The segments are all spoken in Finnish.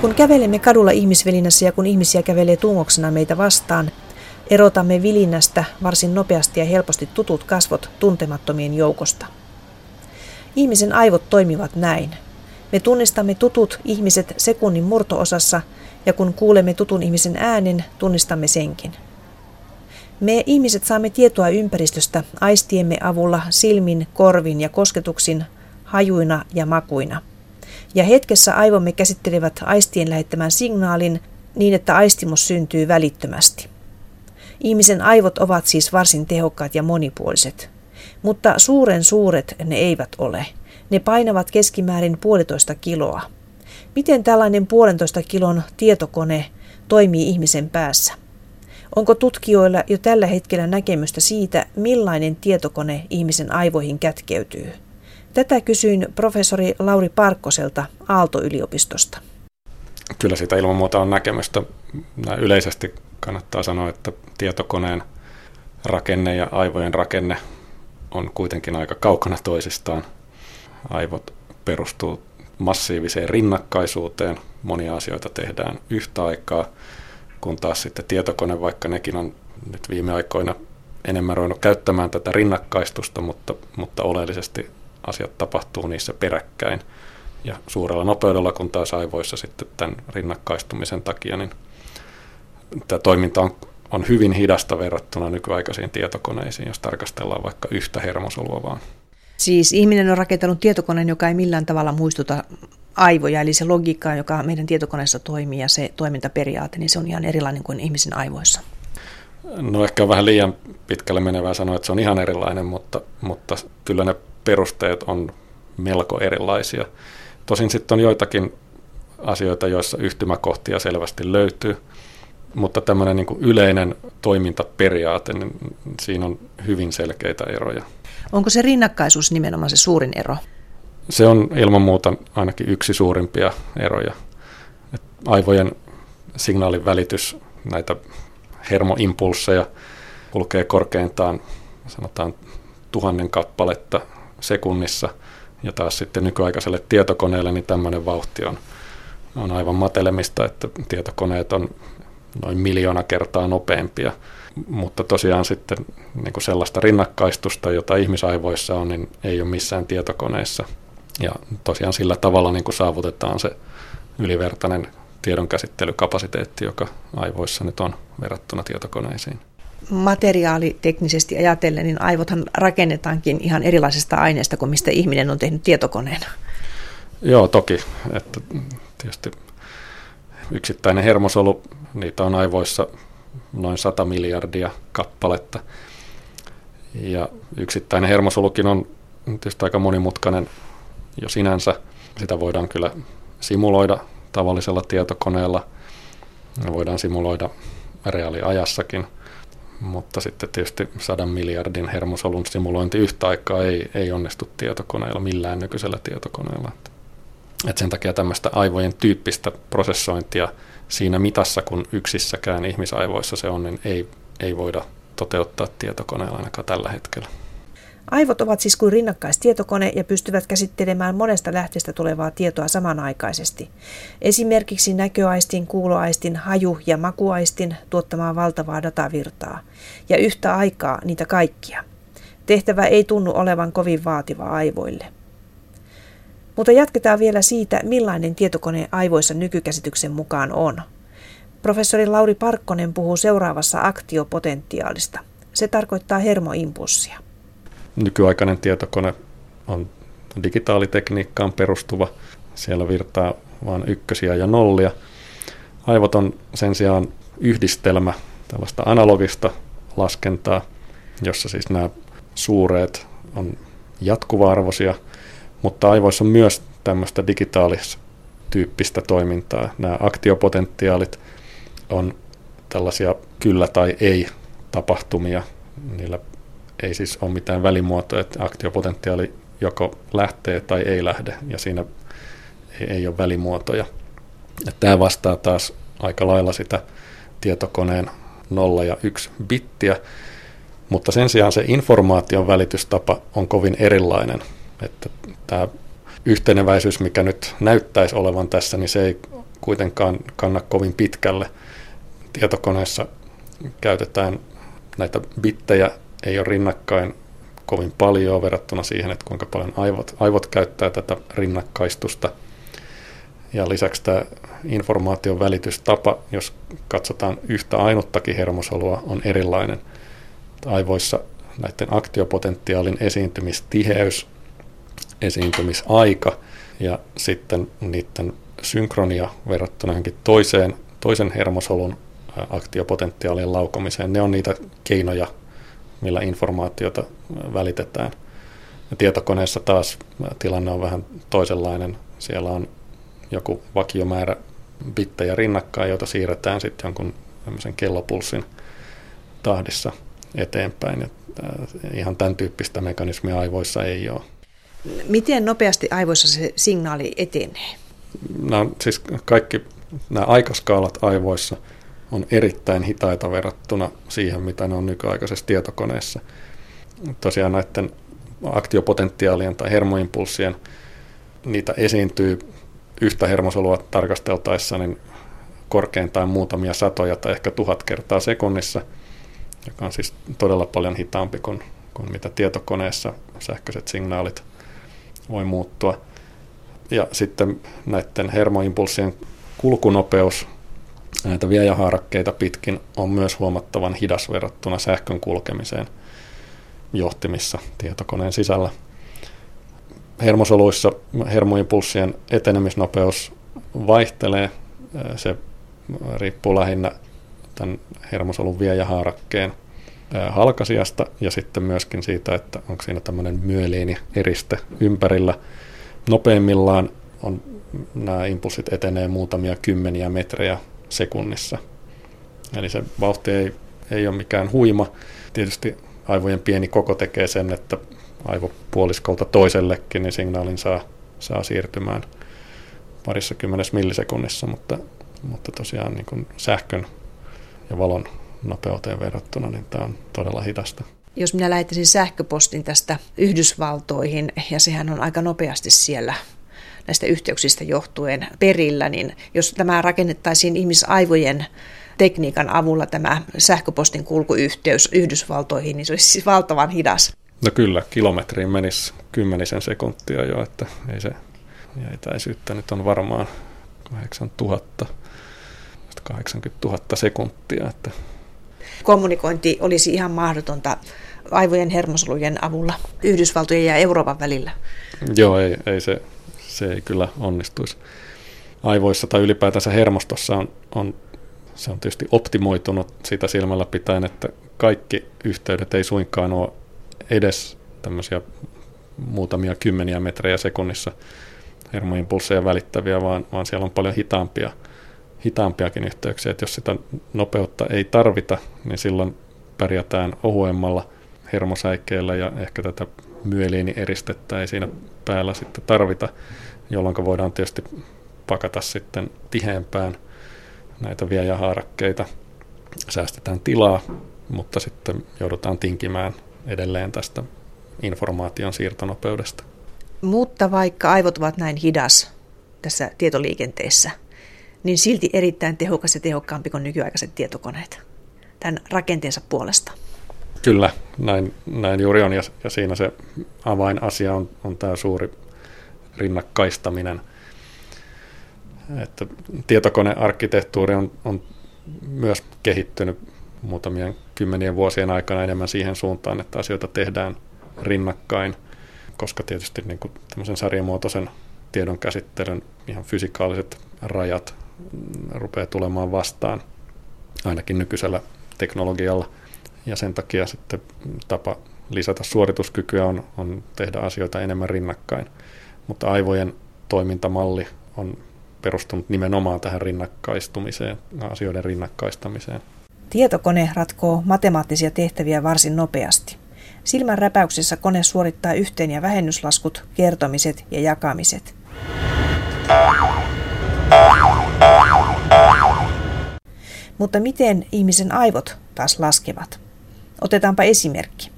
Kun kävelemme kadulla ihmisvelinässä ja kun ihmisiä kävelee tungoksena meitä vastaan, erotamme vilinästä varsin nopeasti ja helposti tutut kasvot tuntemattomien joukosta. Ihmisen aivot toimivat näin. Me tunnistamme tutut ihmiset sekunnin murto-osassa ja kun kuulemme tutun ihmisen äänen, tunnistamme senkin. Me ihmiset saamme tietoa ympäristöstä aistiemme avulla silmin, korvin ja kosketuksin, hajuina ja makuina. Ja hetkessä aivomme käsittelevät aistien lähettämän signaalin niin, että aistimus syntyy välittömästi. Ihmisen aivot ovat siis varsin tehokkaat ja monipuoliset. Mutta suuren suuret ne eivät ole. Ne painavat keskimäärin 1,5 kiloa. Miten tällainen 1,5 kilon tietokone toimii ihmisen päässä? Onko tutkijoilla jo tällä hetkellä näkemystä siitä, millainen tietokone ihmisen aivoihin kätkeytyy? Tätä kysyin professori Lauri Parkkoselta Aalto-yliopistosta. Kyllä sitä ilman muuta on näkemystä. Yleisesti kannattaa sanoa, että tietokoneen rakenne ja aivojen rakenne on kuitenkin aika kaukana toisistaan. Aivot perustuu massiiviseen rinnakkaisuuteen. Monia asioita tehdään yhtä aikaa, kun taas sitten tietokone, vaikka nekin on nyt viime aikoina enemmän ruvennut käyttämään tätä rinnakkaistusta, mutta oleellisesti asiat tapahtuu niissä peräkkäin. Ja suurella nopeudella, kun taas aivoissa sitten tämän rinnakkaistumisen takia, niin tämä toiminta on hyvin hidasta verrattuna nykyaikaisiin tietokoneisiin, jos tarkastellaan vaikka yhtä hermosolua vaan. Siis ihminen on rakentanut tietokoneen, joka ei millään tavalla muistuta aivoja, eli se logiikka, joka meidän tietokoneessa toimii ja se toimintaperiaate, niin se on ihan erilainen kuin ihmisen aivoissa. No ehkä on vähän liian pitkälle menevää sanoa, että se on ihan erilainen, mutta kyllä ne perusteet on melko erilaisia. Tosin sitten on joitakin asioita, joissa yhtymäkohtia selvästi löytyy, mutta tämmöinen niin kuin yleinen toimintaperiaate, niin siinä on hyvin selkeitä eroja. Onko se rinnakkaisuus nimenomaan se suurin ero? Se on ilman muuta ainakin yksi suurimpia eroja. Aivojen signaalin välitys, näitä hermoimpulsseja kulkee korkeintaan sanotaan 1000 kappaletta sekunnissa. Ja taas sitten nykyaikaiselle tietokoneelle niin tämmöinen vauhti on aivan matelemista, että tietokoneet on noin 1 miljoona kertaa nopeampia. Mutta tosiaan sitten niin kuin sellaista rinnakkaistusta, jota ihmisaivoissa on, niin ei ole missään tietokoneissa. Ja tosiaan sillä tavalla niin kuin saavutetaan se ylivertainen tiedonkäsittelykapasiteetti, joka aivoissa nyt on verrattuna tietokoneisiin. Materiaaliteknisesti ajatellen, niin aivothan rakennetaankin ihan erilaisesta aineesta kuin mistä ihminen on tehnyt tietokoneen. Joo, toki. Että tietysti yksittäinen hermosolu, niitä on aivoissa noin 100 miljardia kappaletta. Ja yksittäinen hermosolukin on tietysti aika monimutkainen jo sinänsä. Sitä voidaan kyllä simuloida tavallisella tietokoneella. Me voidaan simuloida reaaliajassakin, mutta sitten tietysti 100 miljardin hermosolun simulointi yhtä aikaa ei onnistu tietokoneella, millään nykyisellä tietokoneella. Et sen takia tämmöistä aivojen tyyppistä prosessointia siinä mitassa, kun yksissäkään ihmisaivoissa se on, niin ei voida toteuttaa tietokoneella ainakaan tällä hetkellä. Aivot ovat siis kuin rinnakkaistietokone ja pystyvät käsittelemään monesta lähteestä tulevaa tietoa samanaikaisesti. Esimerkiksi näköaistin, kuuloaistin, haju- ja makuaistin tuottamaan valtavaa datavirtaa. Ja yhtä aikaa niitä kaikkia. Tehtävä ei tunnu olevan kovin vaativa aivoille. Mutta jatketaan vielä siitä, millainen tietokone aivoissa nykykäsityksen mukaan on. Professori Lauri Parkkonen puhuu seuraavassa aktiopotentiaalista. Se tarkoittaa hermoimpulssia. Nykyaikainen tietokone on digitaalitekniikkaan perustuva. Siellä virtaa vain 1s ja 0s. Aivot on sen sijaan yhdistelmä tällaista analogista laskentaa, jossa siis nämä suureet on jatkuva-arvoisia. Mutta aivoissa on myös tämmöistä digitaalistyyppistä toimintaa. Nämä aktiopotentiaalit on tällaisia kyllä- tai ei-tapahtumia. Niillä ei siis ole mitään välimuotoa, että aktiopotentiaali joko lähtee tai ei lähde, ja siinä ei ole välimuotoja. Tämä vastaa taas aika lailla sitä tietokoneen 0 ja 1 bittiä, mutta sen sijaan se informaation välitystapa on kovin erilainen. Että tämä yhteneväisyys, mikä nyt näyttäisi olevan tässä, niin se ei kuitenkaan kanna kovin pitkälle. Tietokoneessa käytetään näitä bittejä, ei ole rinnakkain kovin paljon verrattuna siihen, että kuinka paljon aivot käyttää tätä rinnakkaistusta. Ja lisäksi tämä informaation välitystapa, jos katsotaan yhtä ainuttakin hermosolua, on erilainen. Aivoissa näiden aktiopotentiaalin esiintymistiheys, esiintymisaika ja sitten niiden synkronia verrattuna johonkin toisen hermosolun aktiopotentiaalin laukomiseen. Ne on niitä keinoja, millä informaatiota välitetään. Ja tietokoneessa taas tilanne on vähän toisenlainen. Siellä on joku vakiomäärä bittejä rinnakkain, joita siirretään sitten jonkun kellopulssin tahdissa eteenpäin. Ja ihan tämän tyyppistä mekanismia aivoissa ei ole. Miten nopeasti aivoissa se signaali etenee? Siis kaikki nämä aikaskaalat aivoissa on erittäin hitaita verrattuna siihen, mitä ne on nykyaikaisessa tietokoneessa. Tosiaan näiden aktiopotentiaalien tai hermoimpulssien, niitä esiintyy yhtä hermosolua tarkasteltaessa niin korkeintaan muutamia satoja tai ehkä 1000 kertaa sekunnissa, joka on siis todella paljon hitaampi kuin mitä tietokoneessa sähköiset signaalit voi muuttua. Ja sitten näiden hermoimpulssien kulkunopeus näitä viejähaarakkeita pitkin on myös huomattavan hidas verrattuna sähkön kulkemiseen johtimissa tietokoneen sisällä. Hermosoluissa hermoimpulssien etenemisnopeus vaihtelee. Se riippuu lähinnä tämän hermosolun viejähaarakkeen halkaisijasta ja sitten myöskin siitä, että onko siinä tämmöinen myeliini eriste ympärillä. Nopeimmillaan nämä impulssit etenee muutamia kymmeniä metriä sekunnissa. Eli se vauhti ei ole mikään huima. Tietysti aivojen pieni koko tekee sen, että aivopuoliskolta toisellekin niin signaalin saa siirtymään parissa 10 millisekunnissa, mutta tosiaan niin kuin sähkön ja valon nopeuteen verrattuna niin tämä on todella hidasta. Jos minä lähettäisin sähköpostin tästä Yhdysvaltoihin, ja sehän on aika nopeasti siellä näistä yhteyksistä johtuen perillä, niin jos tämä rakennettaisiin ihmisaivojen tekniikan avulla, tämä sähköpostin kulkuyhteys Yhdysvaltoihin, niin se olisi siis valtavan hidas. No kyllä, kilometriin menisi 10 sekuntia jo, että ei se etäisyyttä nyt on varmaan 80 000 sekuntia. Että. Kommunikointi olisi ihan mahdotonta aivojen hermosolujen avulla Yhdysvaltojen ja Euroopan välillä. Joo, se ei kyllä onnistuisi. Aivoissa tai ylipäätänsä hermostossa se on tietysti optimoitunut sitä silmällä pitäen, että kaikki yhteydet ei suinkaan ole edes tämmöisiä muutamia kymmeniä metrejä sekunnissa hermoimpulsseja välittäviä, vaan siellä on paljon hitaampiakin yhteyksiä. Et jos sitä nopeutta ei tarvita, niin silloin pärjätään ohuemmalla hermosäikeellä ja ehkä tätä myeliinieristettä ei siinä päällä sitten tarvita, jolloin voidaan tietysti pakata sitten tiheämpään näitä viejähaarakkeita. Säästetään tilaa, mutta sitten joudutaan tinkimään edelleen tästä informaation siirtonopeudesta. Mutta vaikka aivot ovat näin hidas tässä tietoliikenteessä, niin silti erittäin tehokas ja tehokkaampi kuin nykyaikaiset tietokoneet tämän rakenteensa puolesta. Kyllä, näin juuri on, ja siinä se avainasia on tämä suuri rinnakkaistaminen. Että tietokonearkkitehtuuri on myös kehittynyt muutamien kymmenien vuosien aikana enemmän siihen suuntaan, että asioita tehdään rinnakkain, koska tietysti niin kuin tämmöisen sarjamuotoisen tiedon käsittelyn ihan fysikaaliset rajat rupeaa tulemaan vastaan ainakin nykyisellä teknologialla. Ja sen takia sitten tapa lisätä suorituskykyä on tehdä asioita enemmän rinnakkain. Mutta aivojen toimintamalli on perustunut nimenomaan tähän rinnakkaistumiseen, asioiden rinnakkaistamiseen. Tietokone ratkoo matemaattisia tehtäviä varsin nopeasti. Silmän räpäyksessä kone suorittaa yhteen- ja vähennyslaskut, kertomiset ja jakamiset. Mutta miten ihmisen aivot taas laskevat? Otetaanpa esimerkki.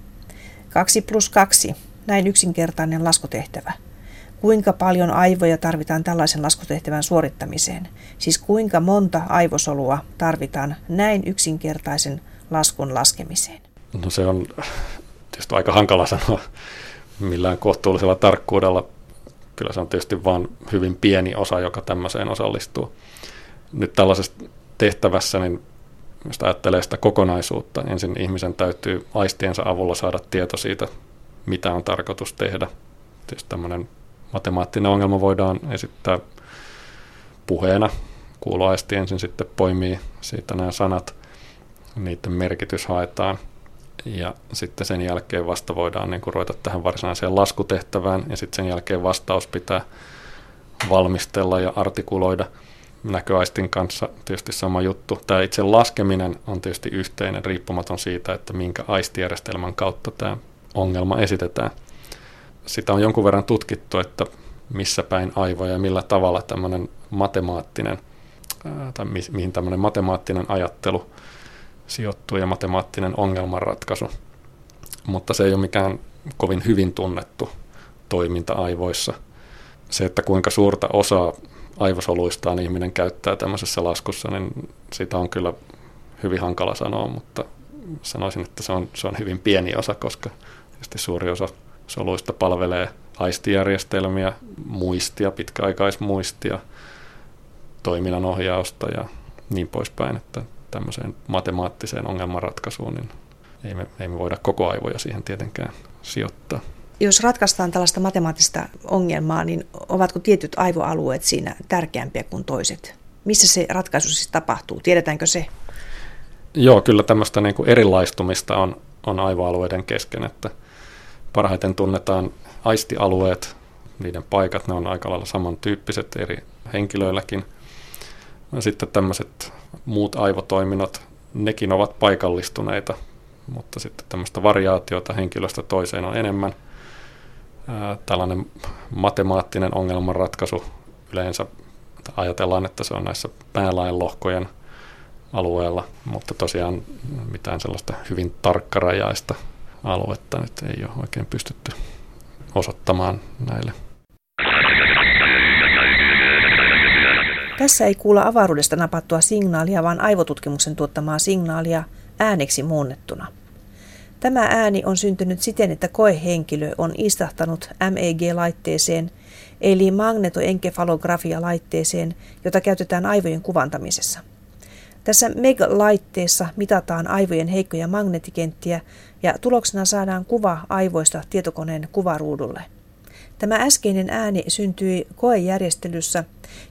2 plus 2, näin yksinkertainen laskutehtävä. Kuinka paljon aivoja tarvitaan tällaisen laskutehtävän suorittamiseen? Siis kuinka monta aivosolua tarvitaan näin yksinkertaisen laskun laskemiseen? No se on tietysti aika hankala sanoa millään kohtuullisella tarkkuudella. Kyllä se on tietysti vain hyvin pieni osa, joka tämmöiseen osallistuu. Nyt tällaisessa tehtävässä, niin jos ajattelee sitä kokonaisuutta, ensin ihmisen täytyy aistiensa avulla saada tieto siitä, mitä on tarkoitus tehdä. Tietysti tämmöinen matemaattinen ongelma voidaan esittää puheena. Kuuloaisti ensin sitten poimii siitä nämä sanat, niiden merkitys haetaan. Ja sitten sen jälkeen vasta voidaan niin kuin ruveta tähän varsinaiseen laskutehtävään, ja sitten sen jälkeen vastaus pitää valmistella ja artikuloida. Näköaistin kanssa tietysti sama juttu. Tämä itse laskeminen on tietysti yhteinen, riippumaton siitä, että minkä aistijärjestelmän kautta tämä ongelma esitetään. Sitä on jonkun verran tutkittu, että missä päin aivoja ja millä tavalla tämmöinen matemaattinen, tai mihin tämmöinen matemaattinen ajattelu sijoittuu ja matemaattinen ongelmanratkaisu. Mutta se ei ole mikään kovin hyvin tunnettu toiminta aivoissa. Se, että kuinka suurta osaa aivosoluistaan ihminen käyttää tämmöisessä laskussa, niin sitä on kyllä hyvin hankala sanoa, mutta sanoisin, että se on hyvin pieni osa, koska tietysti suuri osa soluista palvelee aistijärjestelmiä, muistia, pitkäaikaismuistia, toiminnanohjausta ja niin poispäin, että tämmöiseen matemaattiseen ongelmanratkaisuun, niin ei me voida koko aivoja siihen tietenkään sijoittaa. Jos ratkaistaan tällaista matemaattista ongelmaa, niin ovatko tietyt aivoalueet siinä tärkeämpiä kuin toiset? Missä se ratkaisu siis tapahtuu? Tiedetäänkö se? Joo, kyllä tämmöistä niin kuin erilaistumista on aivoalueiden kesken, että parhaiten tunnetaan aistialueet, niiden paikat, ne on aika lailla samantyyppiset eri henkilöilläkin. Ja sitten tämmöiset muut aivotoiminnot, nekin ovat paikallistuneita, mutta sitten tämmöistä variaatiota henkilöstä toiseen on enemmän. Tällainen matemaattinen ongelmanratkaisu yleensä ajatellaan, että se on näissä päälainlohkojen alueella, mutta tosiaan mitään sellaista hyvin tarkkarajaista aluetta nyt ei ole oikein pystytty osoittamaan näille. Tässä ei kuulla avaruudesta napattua signaalia, vaan aivotutkimuksen tuottamaa signaalia ääneksi muunnettuna. Tämä ääni on syntynyt siten, että koehenkilö on istahtanut MEG-laitteeseen, eli magnetoenkefalografia-laitteeseen, jota käytetään aivojen kuvantamisessa. Tässä MEG-laitteessa mitataan aivojen heikkoja magneettikenttiä ja tuloksena saadaan kuva aivoista tietokoneen kuvaruudulle. Tämä äskeinen ääni syntyi koejärjestelyssä,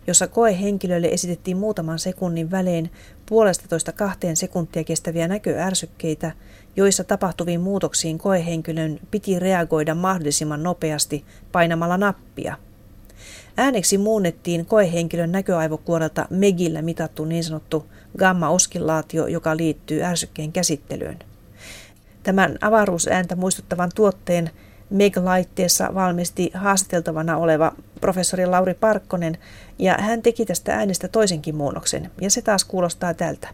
jossa koehenkilölle esitettiin muutaman sekunnin välein 1,5–2 sekuntia kestäviä näköärsykkeitä, joissa tapahtuviin muutoksiin koehenkilön piti reagoida mahdollisimman nopeasti painamalla nappia. Ääneksi muunnettiin koehenkilön näköaivokuorelta MEGillä mitattu niin sanottu gamma-oskillaatio, joka liittyy ärsykkeen käsittelyyn. Tämän avaruusääntä muistuttavan tuotteen MEG-laitteessa valmisti haastateltavana oleva professori Lauri Parkkonen, ja hän teki tästä äänestä toisenkin muunnoksen, ja se taas kuulostaa tältä.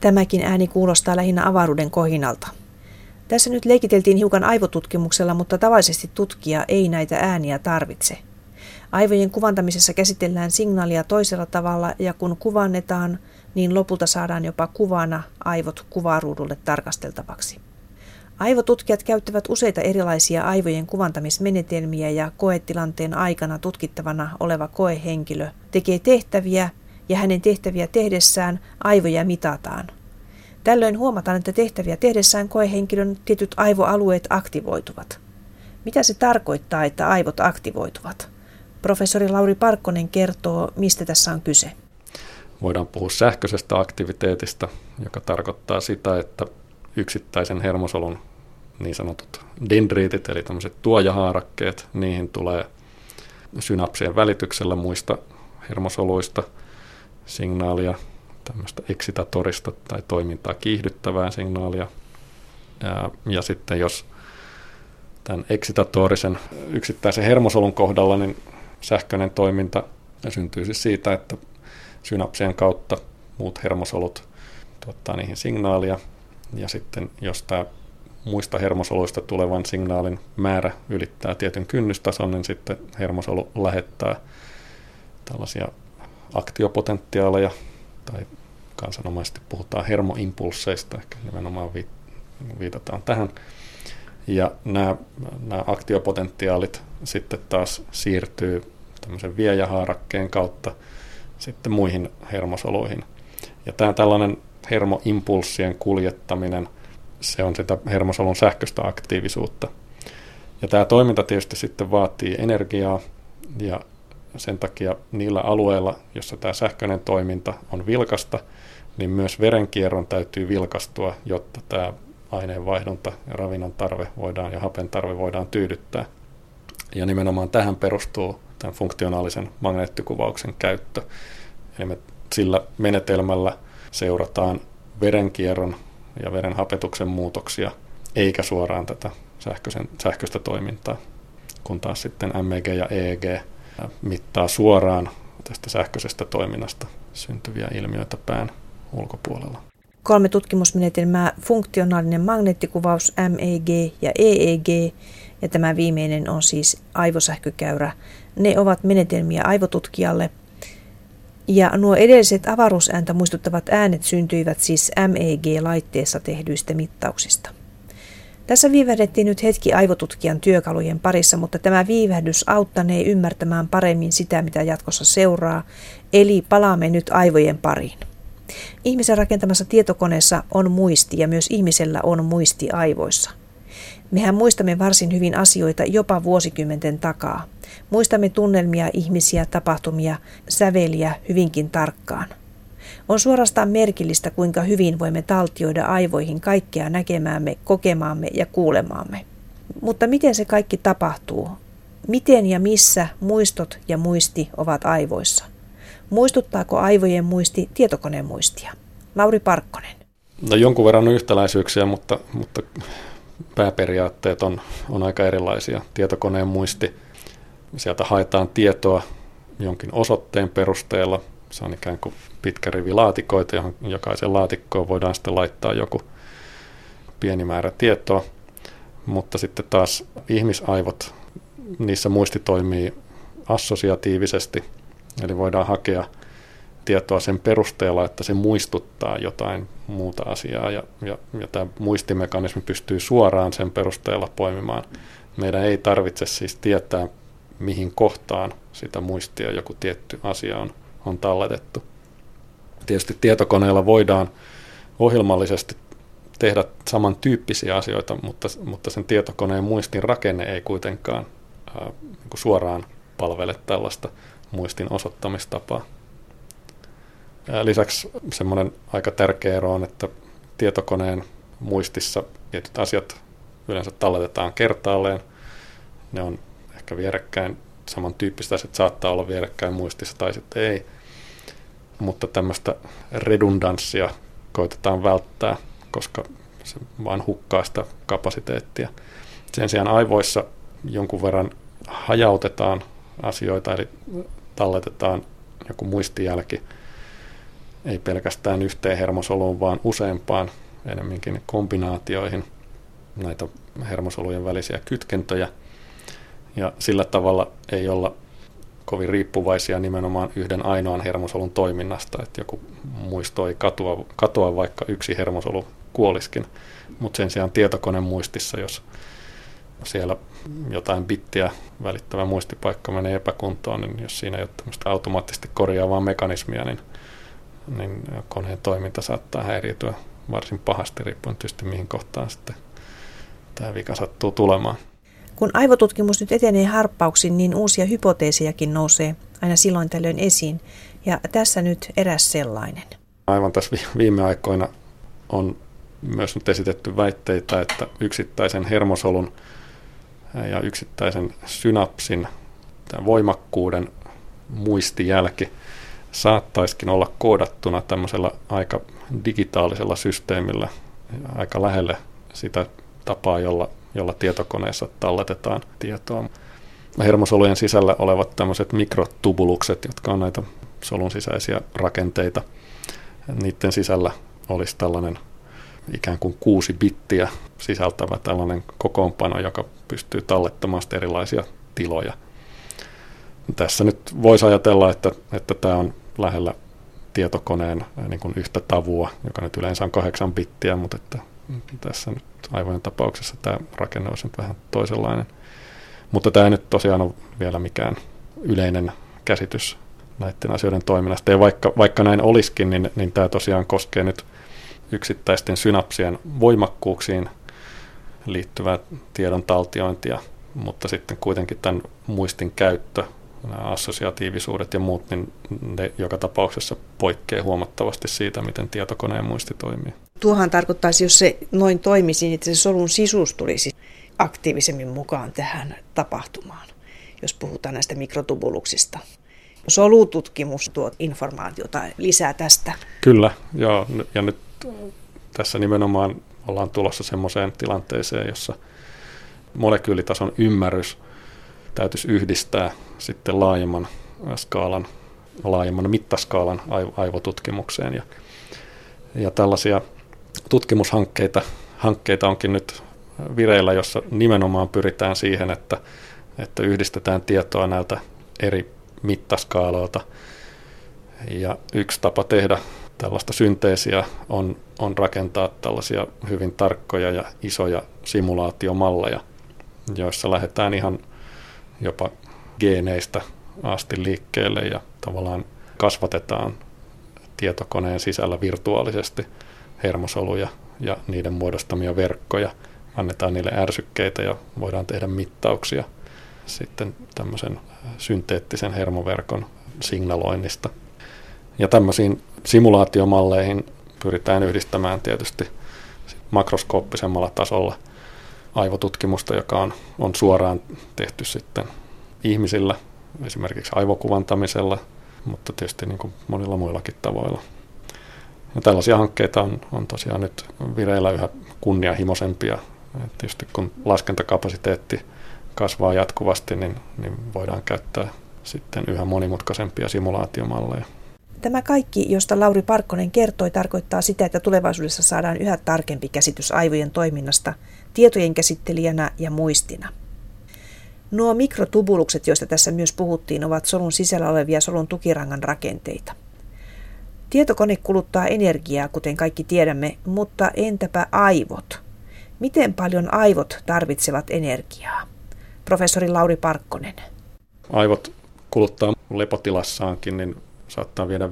Tämäkin ääni kuulostaa lähinnä avaruuden kohinalta. Tässä nyt leikiteltiin hiukan aivotutkimuksella, mutta tavallisesti tutkija ei näitä ääniä tarvitse. Aivojen kuvantamisessa käsitellään signaalia toisella tavalla, ja kun kuvannetaan, niin lopulta saadaan jopa kuvana aivot kuvaruudulle tarkasteltavaksi. Aivotutkijat käyttävät useita erilaisia aivojen kuvantamismenetelmiä, ja koetilanteen aikana tutkittavana oleva koehenkilö tekee tehtäviä, ja hänen tehtäviä tehdessään aivoja mitataan. Tällöin huomataan, että tehtäviä tehdessään koehenkilön tietyt aivoalueet aktivoituvat. Mitä se tarkoittaa, että aivot aktivoituvat? Professori Lauri Parkkonen kertoo, mistä tässä on kyse. Voidaan puhua sähköisestä aktiviteetista, joka tarkoittaa sitä, että yksittäisen hermosolun niin sanotut dendriitit, eli tämmöiset tuojahaarakkeet, niihin tulee synapsien välityksellä muista hermosoluista signaalia, tämmöistä eksitatorista tai toimintaa kiihdyttävää signaalia. Ja sitten jos tämän eksitatorisen yksittäisen hermosolun kohdalla, niin sähköinen toiminta syntyy siis siitä, että synapsien kautta muut hermosolut tuottaa niihin signaalia, ja sitten jos tämä muista hermosoluista tulevan signaalin määrä ylittää tietyn kynnystason, niin sitten hermosolu lähettää tällaisia aktiopotentiaaleja, tai kansanomaisesti puhutaan hermoimpulseista, ehkä nimenomaan viitataan tähän. Ja nämä aktiopotentiaalit sitten taas siirtyy tämmöisen viejähaarakkeen kautta sitten muihin hermosoluihin. Ja tämä tällainen hermoimpulssien kuljettaminen, se on sitä hermosolun sähköistä aktiivisuutta. Ja tämä toiminta tietysti sitten vaatii energiaa, ja sen takia niillä alueilla, jossa tämä sähköinen toiminta on vilkasta, niin myös verenkierron täytyy vilkastua, jotta tämä aineenvaihdunta ja ravinnon tarve voidaan ja hapen tarve voidaan tyydyttää. Ja nimenomaan tähän perustuu tämän funktionaalisen magneettikuvauksen käyttö. Eli me sillä menetelmällä seurataan verenkierron ja veren hapetuksen muutoksia, eikä suoraan tätä sähköistä toimintaa, kun taas sitten MEG ja EEG mittaa suoraan tästä sähköisestä toiminnasta syntyviä ilmiöitä pään ulkopuolella. 3 tutkimusmenetelmää, funktionaalinen magneettikuvaus, MEG ja EEG, ja tämä viimeinen on siis aivosähkökäyrä. Ne ovat menetelmiä aivotutkijalle. Ja nuo edelliset avaruusääntä muistuttavat äänet syntyivät siis MEG-laitteessa tehdyistä mittauksista. Tässä viivähdettiin nyt hetki aivotutkijan työkalujen parissa, mutta tämä viivähdys auttanee ymmärtämään paremmin sitä, mitä jatkossa seuraa, eli palaamme nyt aivojen pariin. Ihmisen rakentamassa tietokoneessa on muisti, ja myös ihmisellä on muisti aivoissa. Mehän muistamme varsin hyvin asioita jopa vuosikymmenten takaa. Muistamme tunnelmia, ihmisiä, tapahtumia, säveliä hyvinkin tarkkaan. On suorastaan merkillistä, kuinka hyvin voimme taltioida aivoihin kaikkea näkemäämme, kokemaamme ja kuulemaamme. Mutta miten se kaikki tapahtuu? Miten ja missä muistot ja muisti ovat aivoissa? Muistuttaako aivojen muisti tietokoneen muistia? Lauri Parkkonen. No, jonkun verran yhtäläisyyksiä, mutta pääperiaatteet on aika erilaisia. Tietokoneen muisti, sieltä haetaan tietoa jonkin osoitteen perusteella. Se on ikään kuin pitkä rivi laatikoita, johon jokaisen laatikkoon voidaan sitten laittaa joku pieni määrä tietoa. Mutta sitten taas ihmisaivot, niissä muisti toimii assosiatiivisesti. Eli voidaan hakea tietoa sen perusteella, että se muistuttaa jotain muuta asiaa, ja tämä muistimekanismi pystyy suoraan sen perusteella poimimaan. Meidän ei tarvitse siis tietää, mihin kohtaan sitä muistia joku tietty asia on talletettu. Tietysti tietokoneella voidaan ohjelmallisesti tehdä samantyyppisiä asioita, mutta sen tietokoneen muistin rakenne ei kuitenkaan suoraan palvele tällaista muistin osoittamistapaa. Lisäksi semmoinen aika tärkeä ero on, että tietokoneen muistissa tietyt asiat yleensä talletetaan kertaalleen. Ne on ehkä vierekkäin, samantyyppistä asiat saattaa olla vierekkäin muistissa tai sitten ei. Mutta tämmöistä redundanssia koitetaan välttää, koska se vaan hukkaa sitä kapasiteettia. Sen sijaan aivoissa jonkun verran hajautetaan asioita, eli talletetaan joku muistijälki ei pelkästään yhteen hermosoluun, vaan useampaan, enemminkin kombinaatioihin, näitä hermosolujen välisiä kytkentöjä. Ja sillä tavalla ei olla kovin riippuvaisia nimenomaan yhden ainoan hermosolun toiminnasta, että joku muisto ei katoa vaikka yksi hermosolu kuoliskin. Mutta sen sijaan tietokonemuistissa, jos siellä jotain bittiä välittävä muistipaikka menee epäkuntoon, niin jos siinä ei ole tämmöistä automaattisesti korjaavaa mekanismia, niin koneen toiminta saattaa häiriötyä varsin pahasti, riippuen tietysti mihin kohtaan sitten tämä vika sattuu tulemaan. Kun aivotutkimus nyt etenee harppauksin, niin uusia hypoteesejakin nousee aina silloin tällöin esiin, ja tässä nyt eräs sellainen. Aivan tässä viime aikoina on myös nyt esitetty väitteitä, että yksittäisen hermosolun ja yksittäisen synapsin voimakkuuden muistijälki saattaisikin olla koodattuna tämmöisellä aika digitaalisella systeemillä aika lähelle sitä tapaa, jolla tietokoneessa talletetaan tietoa. Hermosolujen sisällä olevat tämmöiset mikrotubulukset, jotka on näitä solun sisäisiä rakenteita, niiden sisällä olisi tällainen ikään kuin 6 bittiä sisältävä tällainen kokoonpano, joka pystyy tallettamaan erilaisia tiloja. Tässä nyt voisi ajatella, että tämä on lähellä tietokoneen niin kuin yhtä tavua, joka nyt yleensä on 8 bittiä, mutta että tässä nyt aivojen tapauksessa tämä rakenne olisi nyt vähän toisenlainen. Mutta tämä ei nyt tosiaan ole vielä mikään yleinen käsitys näiden asioiden toiminnasta. Ja vaikka näin olisikin, niin tämä tosiaan koskee nyt yksittäisten synapsien voimakkuuksiin liittyvää tiedon taltiointia, mutta sitten kuitenkin tämän muistin käyttö, nämä assosiaatiivisuudet ja muut, niin ne joka tapauksessa poikkeaa huomattavasti siitä, miten tietokoneen muisti toimii. Tuohan tarkoittaisi, jos se noin toimisi, niin että se solun sisuus tulisi aktiivisemmin mukaan tähän tapahtumaan, jos puhutaan näistä mikrotubuluksista. Solututkimus tuo informaatiota lisää tästä. Kyllä, joo, ja nyt tässä nimenomaan ollaan tulossa semmoiseen tilanteeseen, jossa molekyylitason ymmärrys täytyisi yhdistää sitten laajemman mittaskaalan aivotutkimukseen. Ja tällaisia tutkimushankkeita onkin nyt vireillä, jossa nimenomaan pyritään siihen, että yhdistetään tietoa näiltä eri mittaskaaloilta. Ja yksi tapa tehdä tällaista synteesiä on rakentaa tällaisia hyvin tarkkoja ja isoja simulaatiomalleja, joissa lähdetään ihan jopa geeneistä asti liikkeelle ja tavallaan kasvatetaan tietokoneen sisällä virtuaalisesti hermosoluja ja niiden muodostamia verkkoja. Annetaan niille ärsykkeitä ja voidaan tehdä mittauksia sitten tämmöisen synteettisen hermoverkon signaloinnista. Ja tämmöisiin simulaatiomalleihin pyritään yhdistämään tietysti makroskooppisemmalla tasolla aivotutkimusta, joka on suoraan tehty sitten ihmisillä, esimerkiksi aivokuvantamisella, mutta tietysti niin kuin monilla muillakin tavoilla. Ja tällaisia hankkeita on tosiaan nyt vireillä yhä kunnianhimoisempia. Tietysti kun laskentakapasiteetti kasvaa jatkuvasti, niin voidaan käyttää sitten yhä monimutkaisempia simulaatiomalleja. Tämä kaikki, josta Lauri Parkkonen kertoi, tarkoittaa sitä, että tulevaisuudessa saadaan yhä tarkempi käsitys aivojen toiminnasta tietojen käsittelijänä ja muistina. Nuo mikrotubulukset, joista tässä myös puhuttiin, ovat solun sisällä olevia solun tukirangan rakenteita. Tietokone kuluttaa energiaa, kuten kaikki tiedämme, mutta entäpä aivot? Miten paljon aivot tarvitsevat energiaa? Professori Lauri Parkkonen. Aivot kuluttaa lepotilassaankin, niin saattaa viedä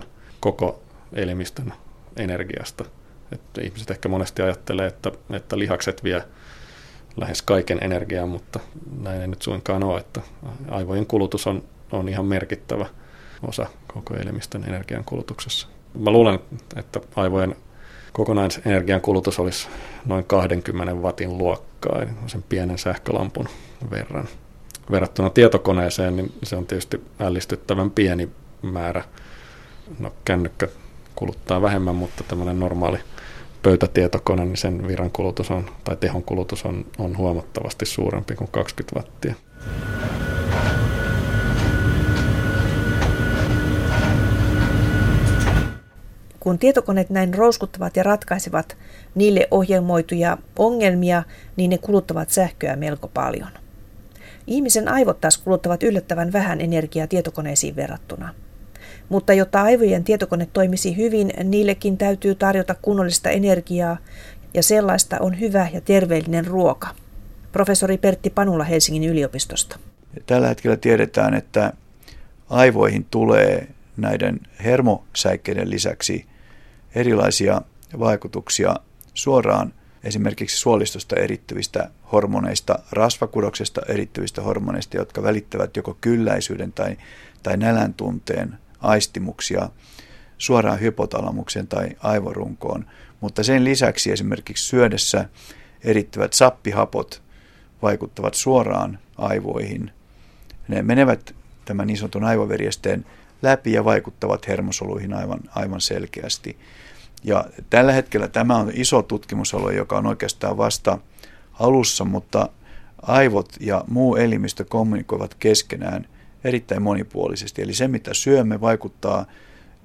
5% koko elimistön energiasta. Että ihmiset ehkä monesti ajattelee, että lihakset vie lähes kaiken energian, mutta näin ei nyt suinkaan ole. Että aivojen kulutus on ihan merkittävä osa koko elimistön energian kulutuksessa. Mä luulen, että aivojen kokonaisenergian kulutus olisi noin 20 watin luokkaa, eli sen pienen sähkölampun verran. Verrattuna tietokoneeseen, niin se on tietysti ällistyttävän pieni määrä. No, kännykkä kuluttaa vähemmän, mutta tämmöinen normaali pöytätietokone, niin sen viran kulutus tai tehon kulutus on huomattavasti suurempi kuin 20 wattia. Kun tietokoneet näin rouskuttavat ja ratkaisevat niille ohjelmoituja ongelmia, niin ne kuluttavat sähköä melko paljon. Ihmisen aivot taas kuluttavat yllättävän vähän energiaa tietokoneisiin verrattuna. Mutta jotta aivojen tietokone toimisi hyvin, niillekin täytyy tarjota kunnollista energiaa, ja sellaista on hyvä ja terveellinen ruoka. Professori Pertti Panula Helsingin yliopistosta. Tällä hetkellä tiedetään, että aivoihin tulee näiden hermosäikkeiden lisäksi erilaisia vaikutuksia suoraan esimerkiksi suolistosta erittyvistä hormoneista, rasvakudoksesta erittyvistä hormoneista, jotka välittävät joko kylläisyyden tai nälän tunteen aistimuksia suoraan hypotalamuksen tai aivorunkoon. Mutta sen lisäksi esimerkiksi syödessä erittyvät sappihapot vaikuttavat suoraan aivoihin. Ne menevät tämän niin sanotun aivoveriesteen läpi ja vaikuttavat hermosoluihin aivan selkeästi. Ja tällä hetkellä tämä on iso tutkimusalue, joka on oikeastaan vasta alussa, mutta aivot ja muu elimistö kommunikoivat keskenään erittäin monipuolisesti. Eli se, mitä syömme, vaikuttaa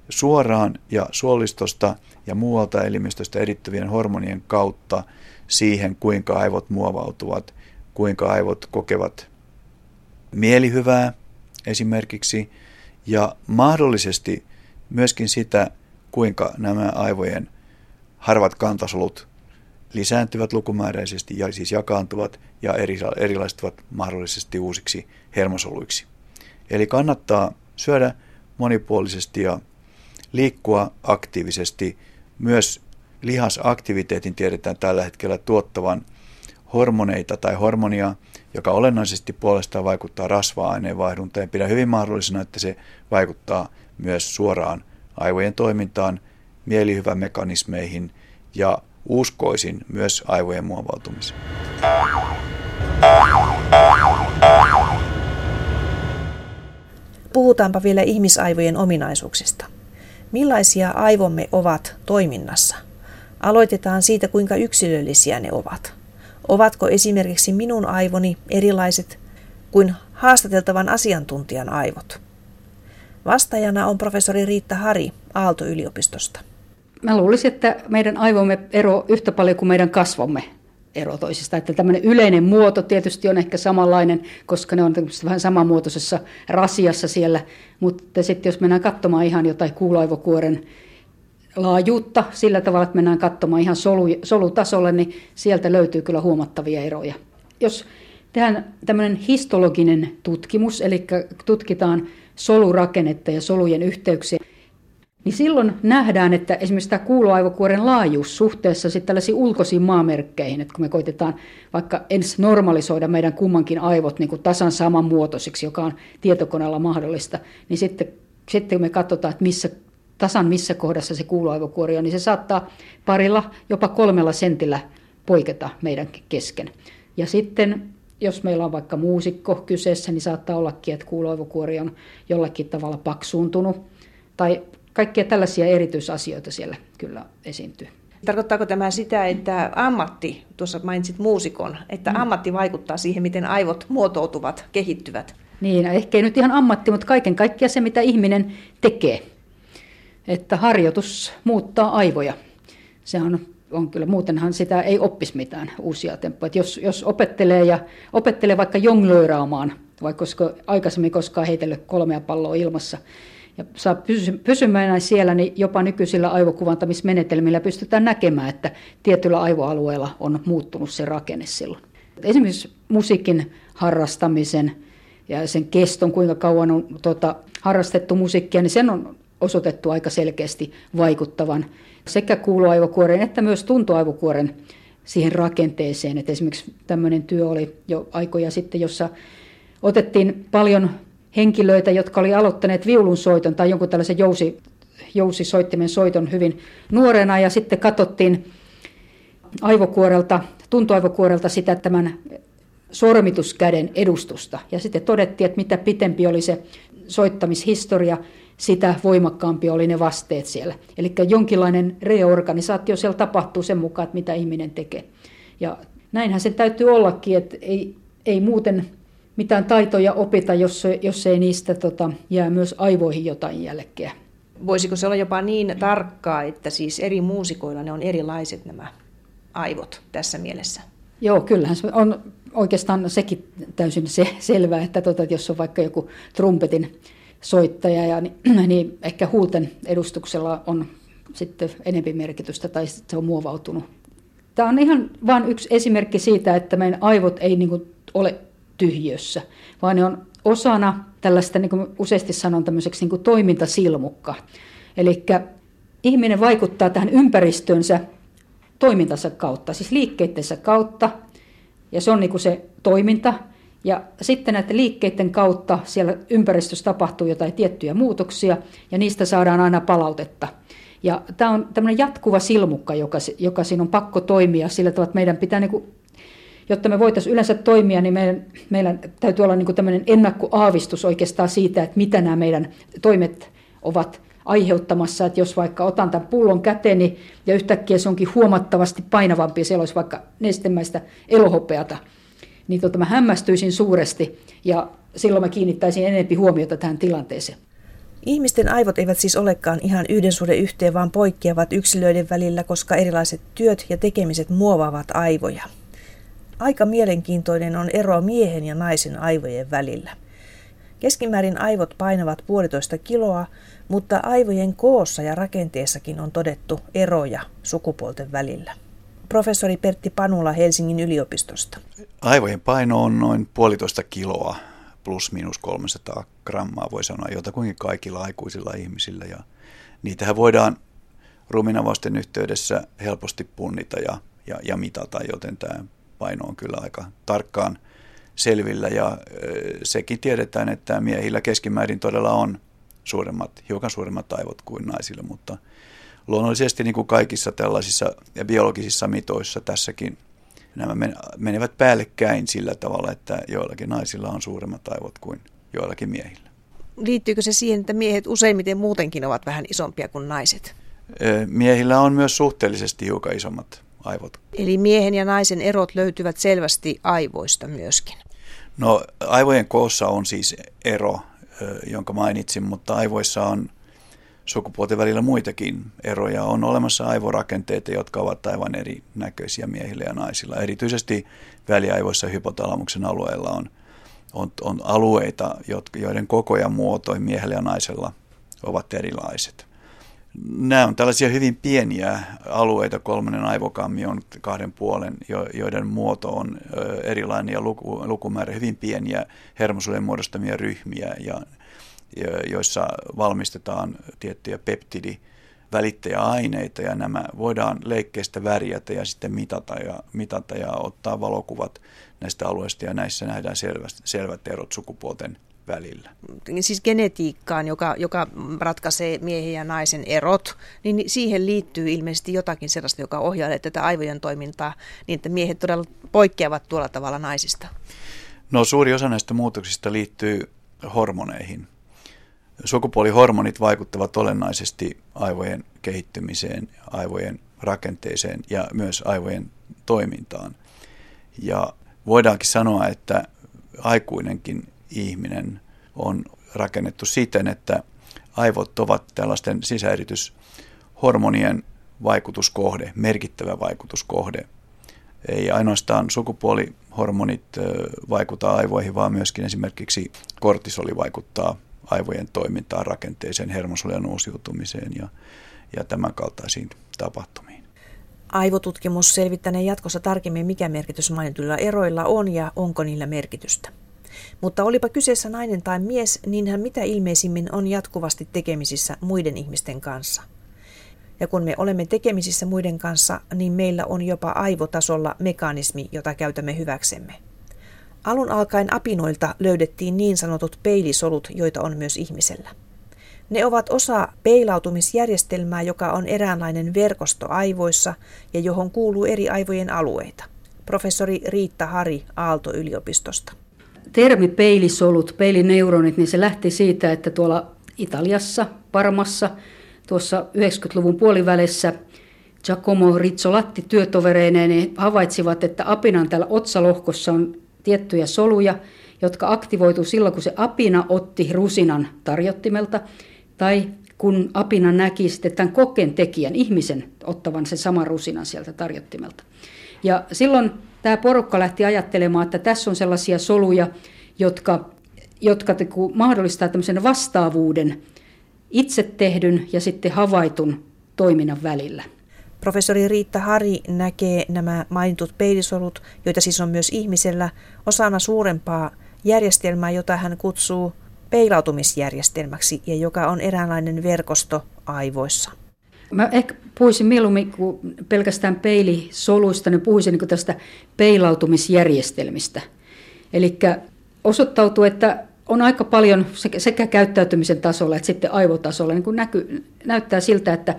suoraan ja suolistosta ja muualta elimistöstä erittyvien hormonien kautta siihen, kuinka aivot muovautuvat, kuinka aivot kokevat mielihyvää esimerkiksi, ja mahdollisesti myöskin sitä, kuinka nämä aivojen harvat kantasolut lisääntyvät lukumääräisesti ja siis jakaantuvat ja erilaistuvat mahdollisesti uusiksi hermosoluiksi. Eli kannattaa syödä monipuolisesti ja liikkua aktiivisesti. Myös lihasaktiviteetin tiedetään tällä hetkellä tuottavan hormoneita tai hormonia, joka olennaisesti puolestaan vaikuttaa rasva-aineenvaihduntaan. Pidän hyvin mahdollisena, että se vaikuttaa myös suoraan aivojen toimintaan, mielihyvämekanismeihin ja uskoisin myös aivojen muovautumiseen. Puhutaanpa vielä ihmisaivojen ominaisuuksista. Millaisia aivomme ovat toiminnassa? Aloitetaan siitä, kuinka yksilöllisiä ne ovat. Ovatko esimerkiksi minun aivoni erilaiset kuin haastateltavan asiantuntijan aivot? Vastaajana on professori Riitta Hari Aalto-yliopistosta. Mä luulisin, että meidän aivomme ero yhtä paljon kuin meidän kasvomme ero toisista. Että tämmöinen yleinen muoto tietysti on ehkä samanlainen, koska ne on vähän samanmuotoisessa rasiassa siellä. Mutta sitten jos mennään katsomaan ihan jotain kuuloaivokuoren laajuutta sillä tavalla, että mennään katsomaan ihan solutasolle, niin sieltä löytyy kyllä huomattavia eroja. Jos tehdään tämmöinen histologinen tutkimus, eli tutkitaan solurakennetta ja solujen yhteyksiä, niin silloin nähdään, että esimerkiksi tämä kuuloaivokuoren laajuus suhteessa sitten tällaisiin ulkoisiin maamerkkeihin, että kun me koitetaan vaikka ensin normalisoida meidän kummankin aivot niin kuin tasan samanmuotoisiksi, joka on tietokoneella mahdollista, niin sitten me katsotaan, että missä kohdassa se kuuloaivokuori on, niin se saattaa parilla, jopa 3 sentillä poiketa meidän kesken. Ja sitten, jos meillä on vaikka muusikko kyseessä, niin saattaa ollakin, että kuuloaivokuori on jollakin tavalla paksuuntunut. Tai kaikkia tällaisia erityisasioita siellä kyllä esiintyy. Tarkoittaako tämä sitä, että ammatti, tuossa mainitsit muusikon, että ammatti vaikuttaa siihen, miten aivot muotoutuvat, kehittyvät? Niin, ehkä ei nyt ihan ammatti, mutta kaiken kaikkiaan se, mitä ihminen tekee. Että harjoitus muuttaa aivoja. Sehän on kyllä, muutenhan sitä ei oppisi mitään uusia temppuja. Jos opettelee vaikka jonglööraamaan, vaikka aikaisemmin koskaan heitellyt 3 palloa ilmassa, ja saa pysymään siellä, niin jopa nykyisillä aivokuvantamismenetelmillä pystytään näkemään, että tietyllä aivoalueella on muuttunut se rakenne silloin. Esimerkiksi musiikin harrastamisen ja sen keston, kuinka kauan on harrastettu musiikkia, niin sen on osoitettu aika selkeästi vaikuttavan sekä kuuloaivokuoren että myös tuntoaivokuoren siihen rakenteeseen. Et esimerkiksi tämmöinen työ oli jo aikoja sitten, jossa otettiin paljon henkilöitä, jotka oli aloittaneet viulunsoiton tai jonkun tällaisen jousisoittimen soiton hyvin nuorena, ja sitten katsottiin tuntoaivokuorelta sitä tämän sormituskäden edustusta. Ja sitten todettiin, että mitä pitempi oli se soittamishistoria, sitä voimakkaampi oli ne vasteet siellä. Eli jonkinlainen reorganisaatio siellä tapahtuu sen mukaan, että mitä ihminen tekee. Ja näinhän sen täytyy ollakin, että ei muuten mitään taitoja opita, jos ei niistä jää myös aivoihin jotain jälkeä. Voisiko se olla jopa niin tarkkaa, että siis eri muusikoilla ne on erilaiset nämä aivot tässä mielessä? Joo, kyllähän se on oikeastaan sekin täysin selvää, että jos on vaikka joku trumpetin soittaja, ja niin ehkä huulten edustuksella on sitten enempi merkitystä tai se on muovautunut. Tämä on ihan vain yksi esimerkki siitä, että meidän aivot ei niin kuin ole tyhjössä, vaan ne on osana tällaista, niin kuin useasti sanon, tämmöiseksi niin kuin toimintasilmukka. Eli ihminen vaikuttaa tähän ympäristöönsä toimintansa kautta, siis liikkeittensä kautta, ja se on niin kuin se toiminta. Ja sitten näiden liikkeiden kautta siellä ympäristössä tapahtuu jotain tiettyjä muutoksia, ja niistä saadaan aina palautetta. Ja tämä on tämmöinen jatkuva silmukka, joka siinä on pakko toimia sillä tavalla, että meidän pitää, niin kuin, jotta me voitaisiin yleensä toimia, niin meillä täytyy olla niin kuin tämmöinen ennakkoaavistus oikeastaan siitä, että mitä nämä meidän toimet ovat aiheuttamassa. Että jos vaikka otan tämän pullon käteeni, ja yhtäkkiä se onkin huomattavasti painavampi, ja siellä olisi vaikka nestemäistä elohopeata, niin mä hämmästyisin suuresti, ja silloin mä kiinnittäisin enemmän huomiota tähän tilanteeseen. Ihmisten aivot eivät siis olekaan ihan 1:1, vaan poikkeavat yksilöiden välillä, koska erilaiset työt ja tekemiset muovaavat aivoja. Aika mielenkiintoinen on ero miehen ja naisen aivojen välillä. Keskimäärin aivot painavat 1,5 kiloa, mutta aivojen koossa ja rakenteessakin on todettu eroja sukupuolten välillä. Professori Pertti Panula Helsingin yliopistosta. Aivojen paino on noin 1,5 kiloa, plus miinus 300 grammaa voi sanoa jotakuinkin kaikilla aikuisilla ihmisillä. Ja niitähän voidaan ruumiinavausten yhteydessä helposti punnita ja mitata, joten tämä paino on kyllä aika tarkkaan selvillä. Ja sekin tiedetään, että miehillä keskimäärin todella on hiukan suuremmat aivot kuin naisilla, mutta luonnollisesti niin kuin kaikissa tällaisissa biologisissa mitoissa tässäkin nämä menevät päällekkäin sillä tavalla, että joillakin naisilla on suuremmat aivot kuin joillakin miehillä. Liittyykö se siihen, että miehet useimmiten muutenkin ovat vähän isompia kuin naiset? Miehillä on myös suhteellisesti hiukan isommat aivot. Eli miehen ja naisen erot löytyvät selvästi aivoista myöskin? No aivojen koossa on siis ero, jonka mainitsin, mutta aivoissa on sukupuolten välillä muitakin eroja. On olemassa aivorakenteita, jotka ovat aivan erinäköisiä miehillä ja naisilla. Erityisesti väliaivoissa hypotalamuksen alueella on alueita, joiden koko ja muoto miehellä ja naisella ovat erilaiset. Nämä on tällaisia hyvin pieniä alueita, 3 aivokammi on 2 puolen, joiden muoto on erilainen ja lukumäärä hyvin pieniä hermosoiden muodostamia ryhmiä, joissa valmistetaan tiettyjä peptidivälittäjäaineita, ja nämä voidaan leikkeistä värjätä ja sitten mitata ja ottaa valokuvat näistä alueista, ja näissä nähdään selvät erot sukupuolten välillä. Siis genetiikkaan, joka ratkaisee miehen ja naisen erot, niin siihen liittyy ilmeisesti jotakin sellaista, joka ohjailee tätä aivojen toimintaa niin, että miehet todella poikkeavat tuolla tavalla naisista. No suuri osa näistä muutoksista liittyy hormoneihin. Sukupuolihormonit vaikuttavat olennaisesti aivojen kehittymiseen, aivojen rakenteeseen ja myös aivojen toimintaan. Ja voidaankin sanoa, että aikuinenkin ihminen on rakennettu siten, että aivot ovat tällaisten sisäerityshormonien vaikutuskohde, merkittävä vaikutuskohde. Ei ainoastaan sukupuolihormonit vaikuta aivoihin, vaan myöskin esimerkiksi kortisoli vaikuttaa aivojen toimintaan, rakenteeseen, hermosolujen uusiutumiseen ja tämän kaltaisiin tapahtumiin. Aivotutkimus selvittäneen jatkossa tarkemmin, mikä merkitys mainituilla eroilla on ja onko niillä merkitystä. Mutta olipa kyseessä nainen tai mies, niin hän mitä ilmeisimmin on jatkuvasti tekemisissä muiden ihmisten kanssa. Ja kun me olemme tekemisissä muiden kanssa, niin meillä on jopa aivotasolla mekanismi, jota käytämme hyväksemme. Alun alkaen apinoilta löydettiin niin sanotut peilisolut, joita on myös ihmisellä. Ne ovat osa peilautumisjärjestelmää, joka on eräänlainen verkosto aivoissa ja johon kuuluu eri aivojen alueita. Professori Riitta Hari Aalto-yliopistosta. Termi peilisolut, peilineuronit, niin se lähti siitä, että tuolla Italiassa, Parmassa, tuossa 90-luvun puolivälissä Giacomo Rizzolatti työtovereineen havaitsivat, että apinan täällä otsalohkossa on tiettyjä soluja, jotka aktivoituu silloin, kun se apina otti rusinan tarjottimelta, tai kun apina näki sitten tämän kokeen tekijän, ihmisen, ottavan sen saman rusinan sieltä tarjottimelta. Ja silloin tämä porukka lähti ajattelemaan, että tässä on sellaisia soluja, jotka mahdollistaa tämmöisen vastaavuuden itse tehdyn ja sitten havaitun toiminnan välillä. Professori Riitta Hari näkee nämä mainitut peilisolut, joita siis on myös ihmisellä, osana suurempaa järjestelmää, jota hän kutsuu peilautumisjärjestelmäksi ja joka on eräänlainen verkosto aivoissa. Mä ehkä puhuisin mieluummin kuin pelkästään peilisoluista, niin puhuisin niin kuin tästä peilautumisjärjestelmistä. Eli osoittautuu, että on aika paljon sekä käyttäytymisen tasolla että sitten aivotasolla, niin kuin näyttää siltä, että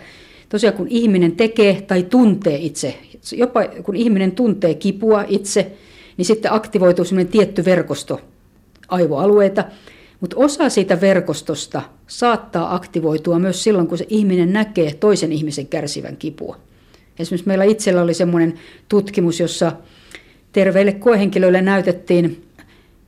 tosiaan kun ihminen tekee tai tuntee itse, jopa kun ihminen tuntee kipua itse, niin sitten aktivoituu semmoinen tietty verkosto aivoalueita. Mutta osa siitä verkostosta saattaa aktivoitua myös silloin, kun se ihminen näkee toisen ihmisen kärsivän kipua. Esimerkiksi meillä itsellä oli semmoinen tutkimus, jossa terveille koehenkilöille näytettiin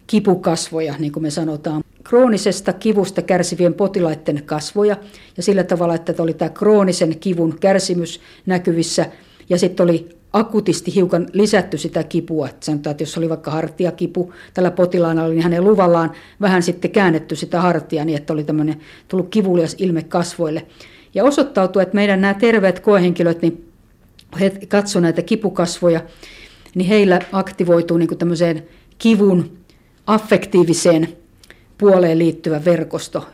kipukasvoja, niin kuin me sanotaan. kroonisesta kivusta kärsivien potilaiden kasvoja ja sillä tavalla, että oli tämä kroonisen kivun kärsimys näkyvissä ja sitten oli akuutisti hiukan lisätty sitä kipua. Sanotaan, että jos oli vaikka hartiakipu tällä potilaana oli, niin hänen luvallaan vähän sitten käännetty sitä hartiaa niin, että oli tämmöinen tullut kivulias ilme kasvoille. Ja osoittautui, että meidän nämä terveet koehenkilöt, niin he katsoi näitä kipukasvoja, niin heillä aktivoituu niin kuin tämmöiseen kivun affektiiviseen puoleen liittyvä verkosto.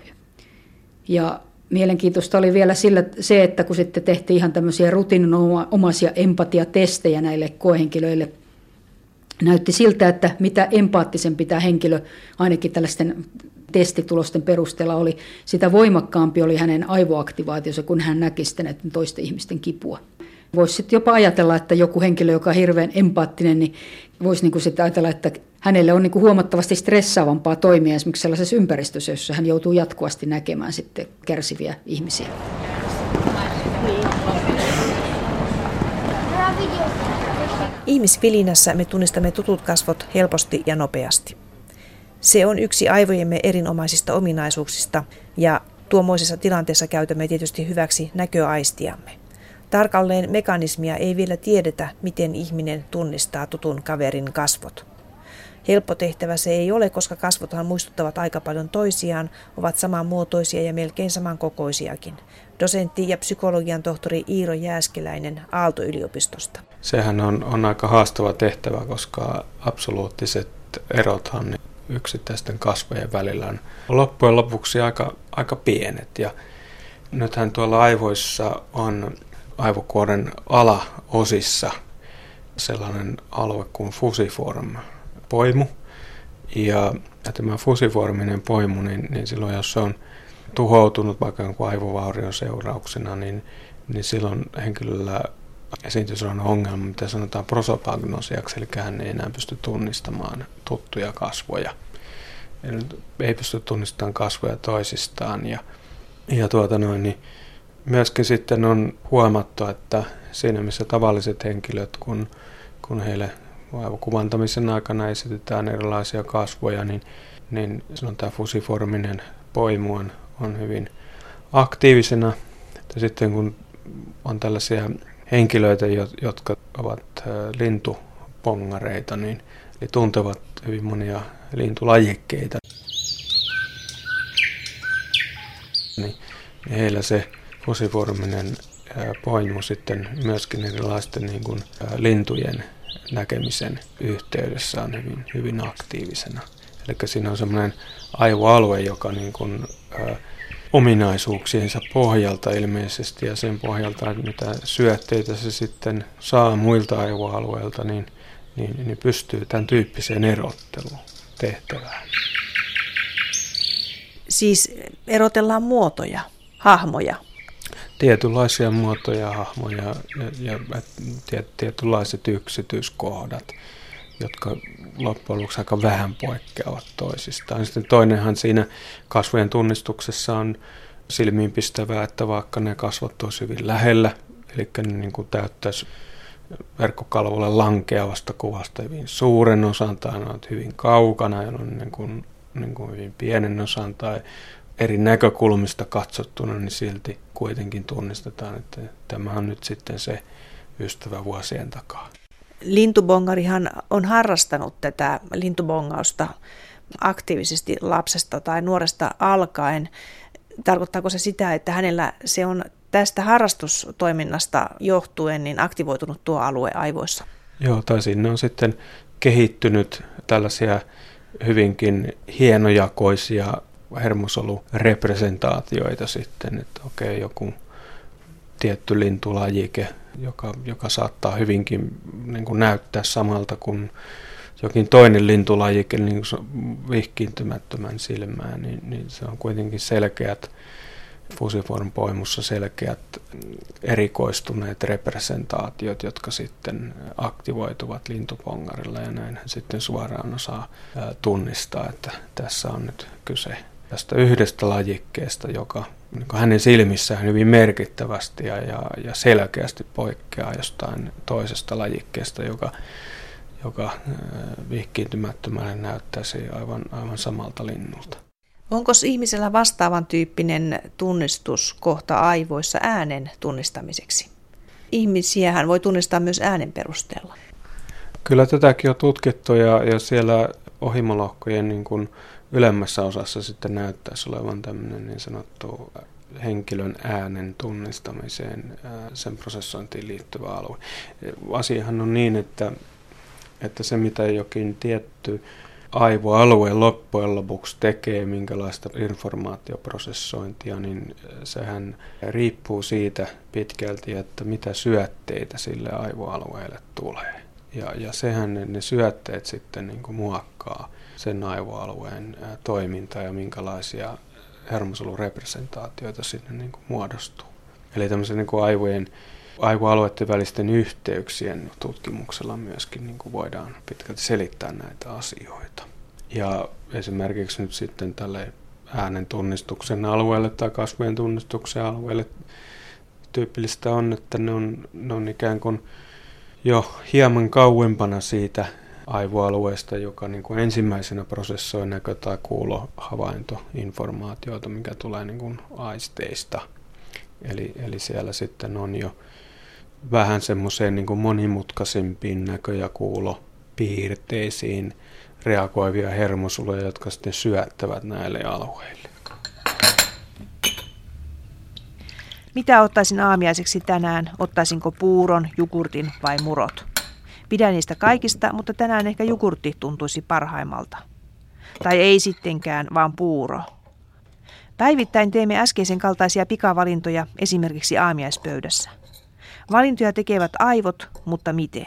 Ja mielenkiintoista oli vielä se, että kun sitten tehtiin ihan tämmöisiä rutiininomaisia empatiatestejä näille koehenkilöille, näytti siltä, että mitä empaattisempi tämä henkilö ainakin tällaisten testitulosten perusteella oli, sitä voimakkaampi oli hänen aivoaktivaationsa, kun hän näki sitten toisten ihmisten kipua. Voisi sitten jopa ajatella, että joku henkilö, joka on hirveän empaattinen, niin voisi niin sitten ajatella, että hänelle on niin huomattavasti stressaavampaa toimia esimerkiksi sellaisessa ympäristössä, jossa hän joutuu jatkuvasti näkemään sitten kärsiviä ihmisiä. Ihmisvilinässä me tunnistamme tutut kasvot helposti ja nopeasti. Se on yksi aivojemme erinomaisista ominaisuuksista ja tuommoisessa tilanteessa käytämme tietysti hyväksi näköaistiamme. Tarkalleen mekanismia ei vielä tiedetä, miten ihminen tunnistaa tutun kaverin kasvot. Helppo tehtävä se ei ole, koska kasvothan muistuttavat aika paljon toisiaan, ovat samanmuotoisia ja melkein samankokoisiakin. Dosentti ja psykologian tohtori Iiro Jääskeläinen Aalto-yliopistosta. Sehän on aika haastava tehtävä, koska absoluuttiset erothan yksittäisten kasvojen välillä on loppujen lopuksi aika pienet. Ja nythän tuolla aivoissa on aivokuoren alaosissa sellainen alue kuin fusiform-poimu. Ja tämä fusiforminen poimu, niin silloin jos se on tuhoutunut vaikka jonkun aivovaurion seurauksena, niin silloin henkilöllä esiintyy sellainen ongelma, mitä sanotaan prosopagnosiaksi, eli hän ei enää pysty tunnistamaan tuttuja kasvoja. Eli ei pysty tunnistamaan kasvoja toisistaan. Ja myöskin sitten on huomattu, että siinä missä tavalliset henkilöt, kun heille aivokuvantamisen aikana esitetään erilaisia kasvoja, niin sanotaan fusiforminen poimu on hyvin aktiivisena. Ja sitten kun on tällaisia henkilöitä, jotka ovat lintupongareita, niin eli tuntevat hyvin monia lintulajikkeita, niin heillä se fusiforminen poimu sitten myöskin erilaisten niin kuin lintujen näkemisen yhteydessä on hyvin aktiivisena. Eli siinä on semmoinen aivoalue, joka niin kuin ominaisuuksiensa pohjalta ilmeisesti ja sen pohjalta, mitä syötteitä se sitten saa muilta aivoalueilta, niin pystyy tämän tyyppiseen erotteluun tehtävään. Siis erotellaan muotoja, hahmoja. Tietynlaisia muotoja, hahmoja ja tietynlaiset yksityiskohdat, jotka loppujen lopuksi aika vähän poikkeavat toisistaan. Sitten toinenhan siinä kasvojen tunnistuksessa on silmiinpistävää, että vaikka ne kasvot olisivat hyvin lähellä, eli ne niin kuin täyttäisi verkkokalvolle lankeavasta kuvasta hyvin suuren osan, tai ne ovat hyvin kaukana ja ne on niin kuin hyvin pienen osan, tai eri näkökulmista katsottuna, niin silti kuitenkin tunnistetaan, että tämä on nyt sitten se ystävä vuosien takaa. Lintubongarihan on harrastanut tätä lintubongausta aktiivisesti lapsesta tai nuoresta alkaen. Tarkoittaako se sitä, että hänellä se on tästä harrastustoiminnasta johtuen niin aktivoitunut tuo alue aivoissa? Joo, tai sinne on sitten kehittynyt tällaisia hyvinkin hienojakoisia hermosolurepresentaatioita sitten, että okei, joku tietty lintulajike, joka saattaa hyvinkin niin kuin näyttää samalta kuin jokin toinen lintulajike niin vihkiintymättömän silmään, niin se on kuitenkin selkeät, fusiform-poimussa selkeät erikoistuneet representaatiot, jotka sitten aktivoituvat lintupongarilla ja näin hän sitten suoraan osaa tunnistaa, että tässä on nyt kyse tästä yhdestä lajikkeesta, joka niin hänen silmissään hyvin merkittävästi ja selkeästi poikkeaa jostain toisesta lajikkeesta, joka vihkiintymättömälle näyttäisi aivan samalta linnulta. Onko ihmisellä vastaavan tyyppinen tunnistus kohta aivoissa äänen tunnistamiseksi? Ihmisiähän voi tunnistaa myös äänen perusteella. Kyllä tätäkin on tutkittu ja siellä ohimolohkojen niin kuin ylemmässä osassa sitten näyttäisi olevan tämmöinen niin sanottu henkilön äänen tunnistamiseen, sen prosessointiin liittyvä alue. Asiahan on niin, että se mitä jokin tietty aivoalue loppujen lopuksi tekee, minkälaista informaatioprosessointia, niin sehän riippuu siitä pitkälti, että mitä syötteitä sille aivoalueelle tulee. Ja sehän ne syötteet sitten niin kuin muokkaa sen aivoalueen toimintaa ja minkälaisia hermosolurepresentaatioita sinne niin kuin muodostuu. Eli tämmöisen niin kuin aivoalueiden välisten yhteyksien tutkimuksella myöskin niin kuin voidaan pitkälti selittää näitä asioita. Ja esimerkiksi nyt sitten tälle äänen tunnistuksen alueelle tai kasvojen tunnistuksen alueelle tyypillistä on, että ne on ikään kuin jo hieman kauempana siitä aivoalueesta, joka niin kuin ensimmäisenä prosessoi näkö- tai kuulohavaintoinformaatiota, mikä tulee niin kuin aisteista. Eli siellä sitten on jo vähän semmoiseen niin kuin monimutkaisempiin näkö- ja kuulopiirteisiin reagoivia hermosoluja, jotka sitten syöttävät näille alueille. Mitä ottaisin aamiaiseksi tänään? Ottaisinko puuron, jogurtin vai murot? Pidän niistä kaikista, mutta tänään ehkä jogurtti tuntuisi parhaimmalta. Tai ei sittenkään, vaan puuro. Päivittäin teemme äskeisen kaltaisia pikavalintoja esimerkiksi aamiaispöydässä. Valintoja tekevät aivot, mutta miten?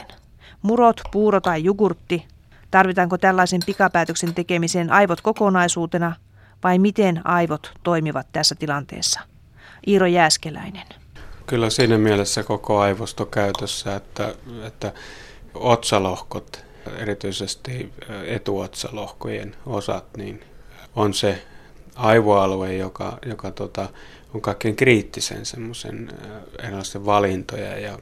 Murot, puuro tai jogurtti? Tarvitaanko tällaisen pikapäätöksen tekemiseen aivot kokonaisuutena? Vai miten aivot toimivat tässä tilanteessa? Iiro Jääskeläinen. Kyllä siinä mielessä koko aivosto käytössä, että otsalohkot, erityisesti etuotsalohkojen osat, niin on se aivoalue, joka on kaikkein kriittisen semmoisen erilaisten valintoja ja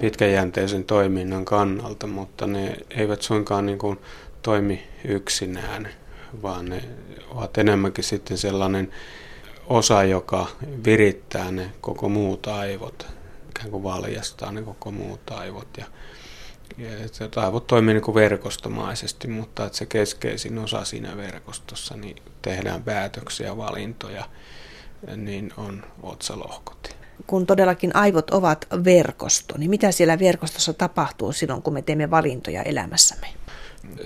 pitkäjänteisen toiminnan kannalta, mutta ne eivät suinkaan niin kuin toimi yksinään, vaan ne ovat enemmänkin sitten sellainen osa, joka virittää ne koko muut aivot, ikään kuin valjastaa ne koko muut aivot. Ja aivot toimii niin kuin verkostomaisesti, mutta että se keskeisin osa siinä verkostossa, niin tehdään päätöksiä, valintoja, niin on otsalohkot. Kun todellakin aivot ovat verkosto, niin mitä siellä verkostossa tapahtuu silloin, kun me teemme valintoja elämässämme?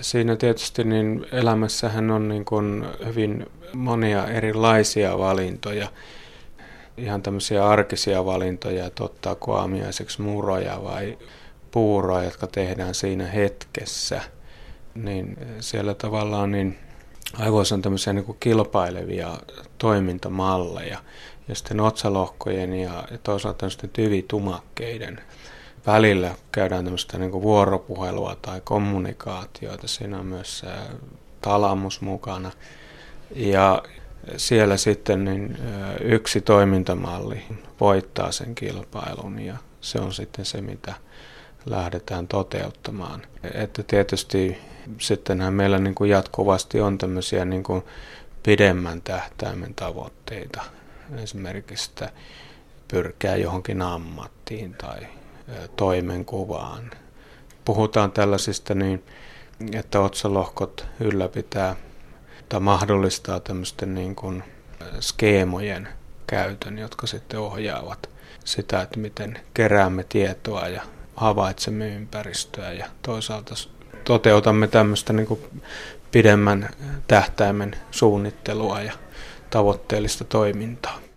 Siinä tietysti niin elämässähän on niin kuin hyvin monia erilaisia valintoja, ihan tämmöisiä arkisia valintoja, että ottaako aamiaiseksi muroja vai puuroa, jotka tehdään siinä hetkessä, niin siellä tavallaan niin aivoissa on tämmöisiä niin kuin kilpailevia toimintamalleja ja sitten otsalohkojen ja toisaalta tämmöisten tyvitumakkeiden välillä käydään tämmöistä niin kuin vuoropuhelua tai kommunikaatioita, siinä on myös talamus mukana ja siellä sitten niin yksi toimintamalli voittaa sen kilpailun ja se on sitten se, mitä lähdetään toteuttamaan. Että tietysti sittenhän meillä niin kuin jatkuvasti on tämmöisiä niin kuin pidemmän tähtäimen tavoitteita. Esimerkiksi sitä pyrkää johonkin ammattiin tai toimenkuvaan. Puhutaan tällaisista niin, että otsalohkot ylläpitää tai mahdollistaa tämmöisten niin kuin skeemojen käytön, jotka sitten ohjaavat sitä, että miten keräämme tietoa ja havaitsemme ympäristöä ja toisaalta toteutamme tämmöistä niin kuin pidemmän tähtäimen suunnittelua ja tavoitteellista toimintaa.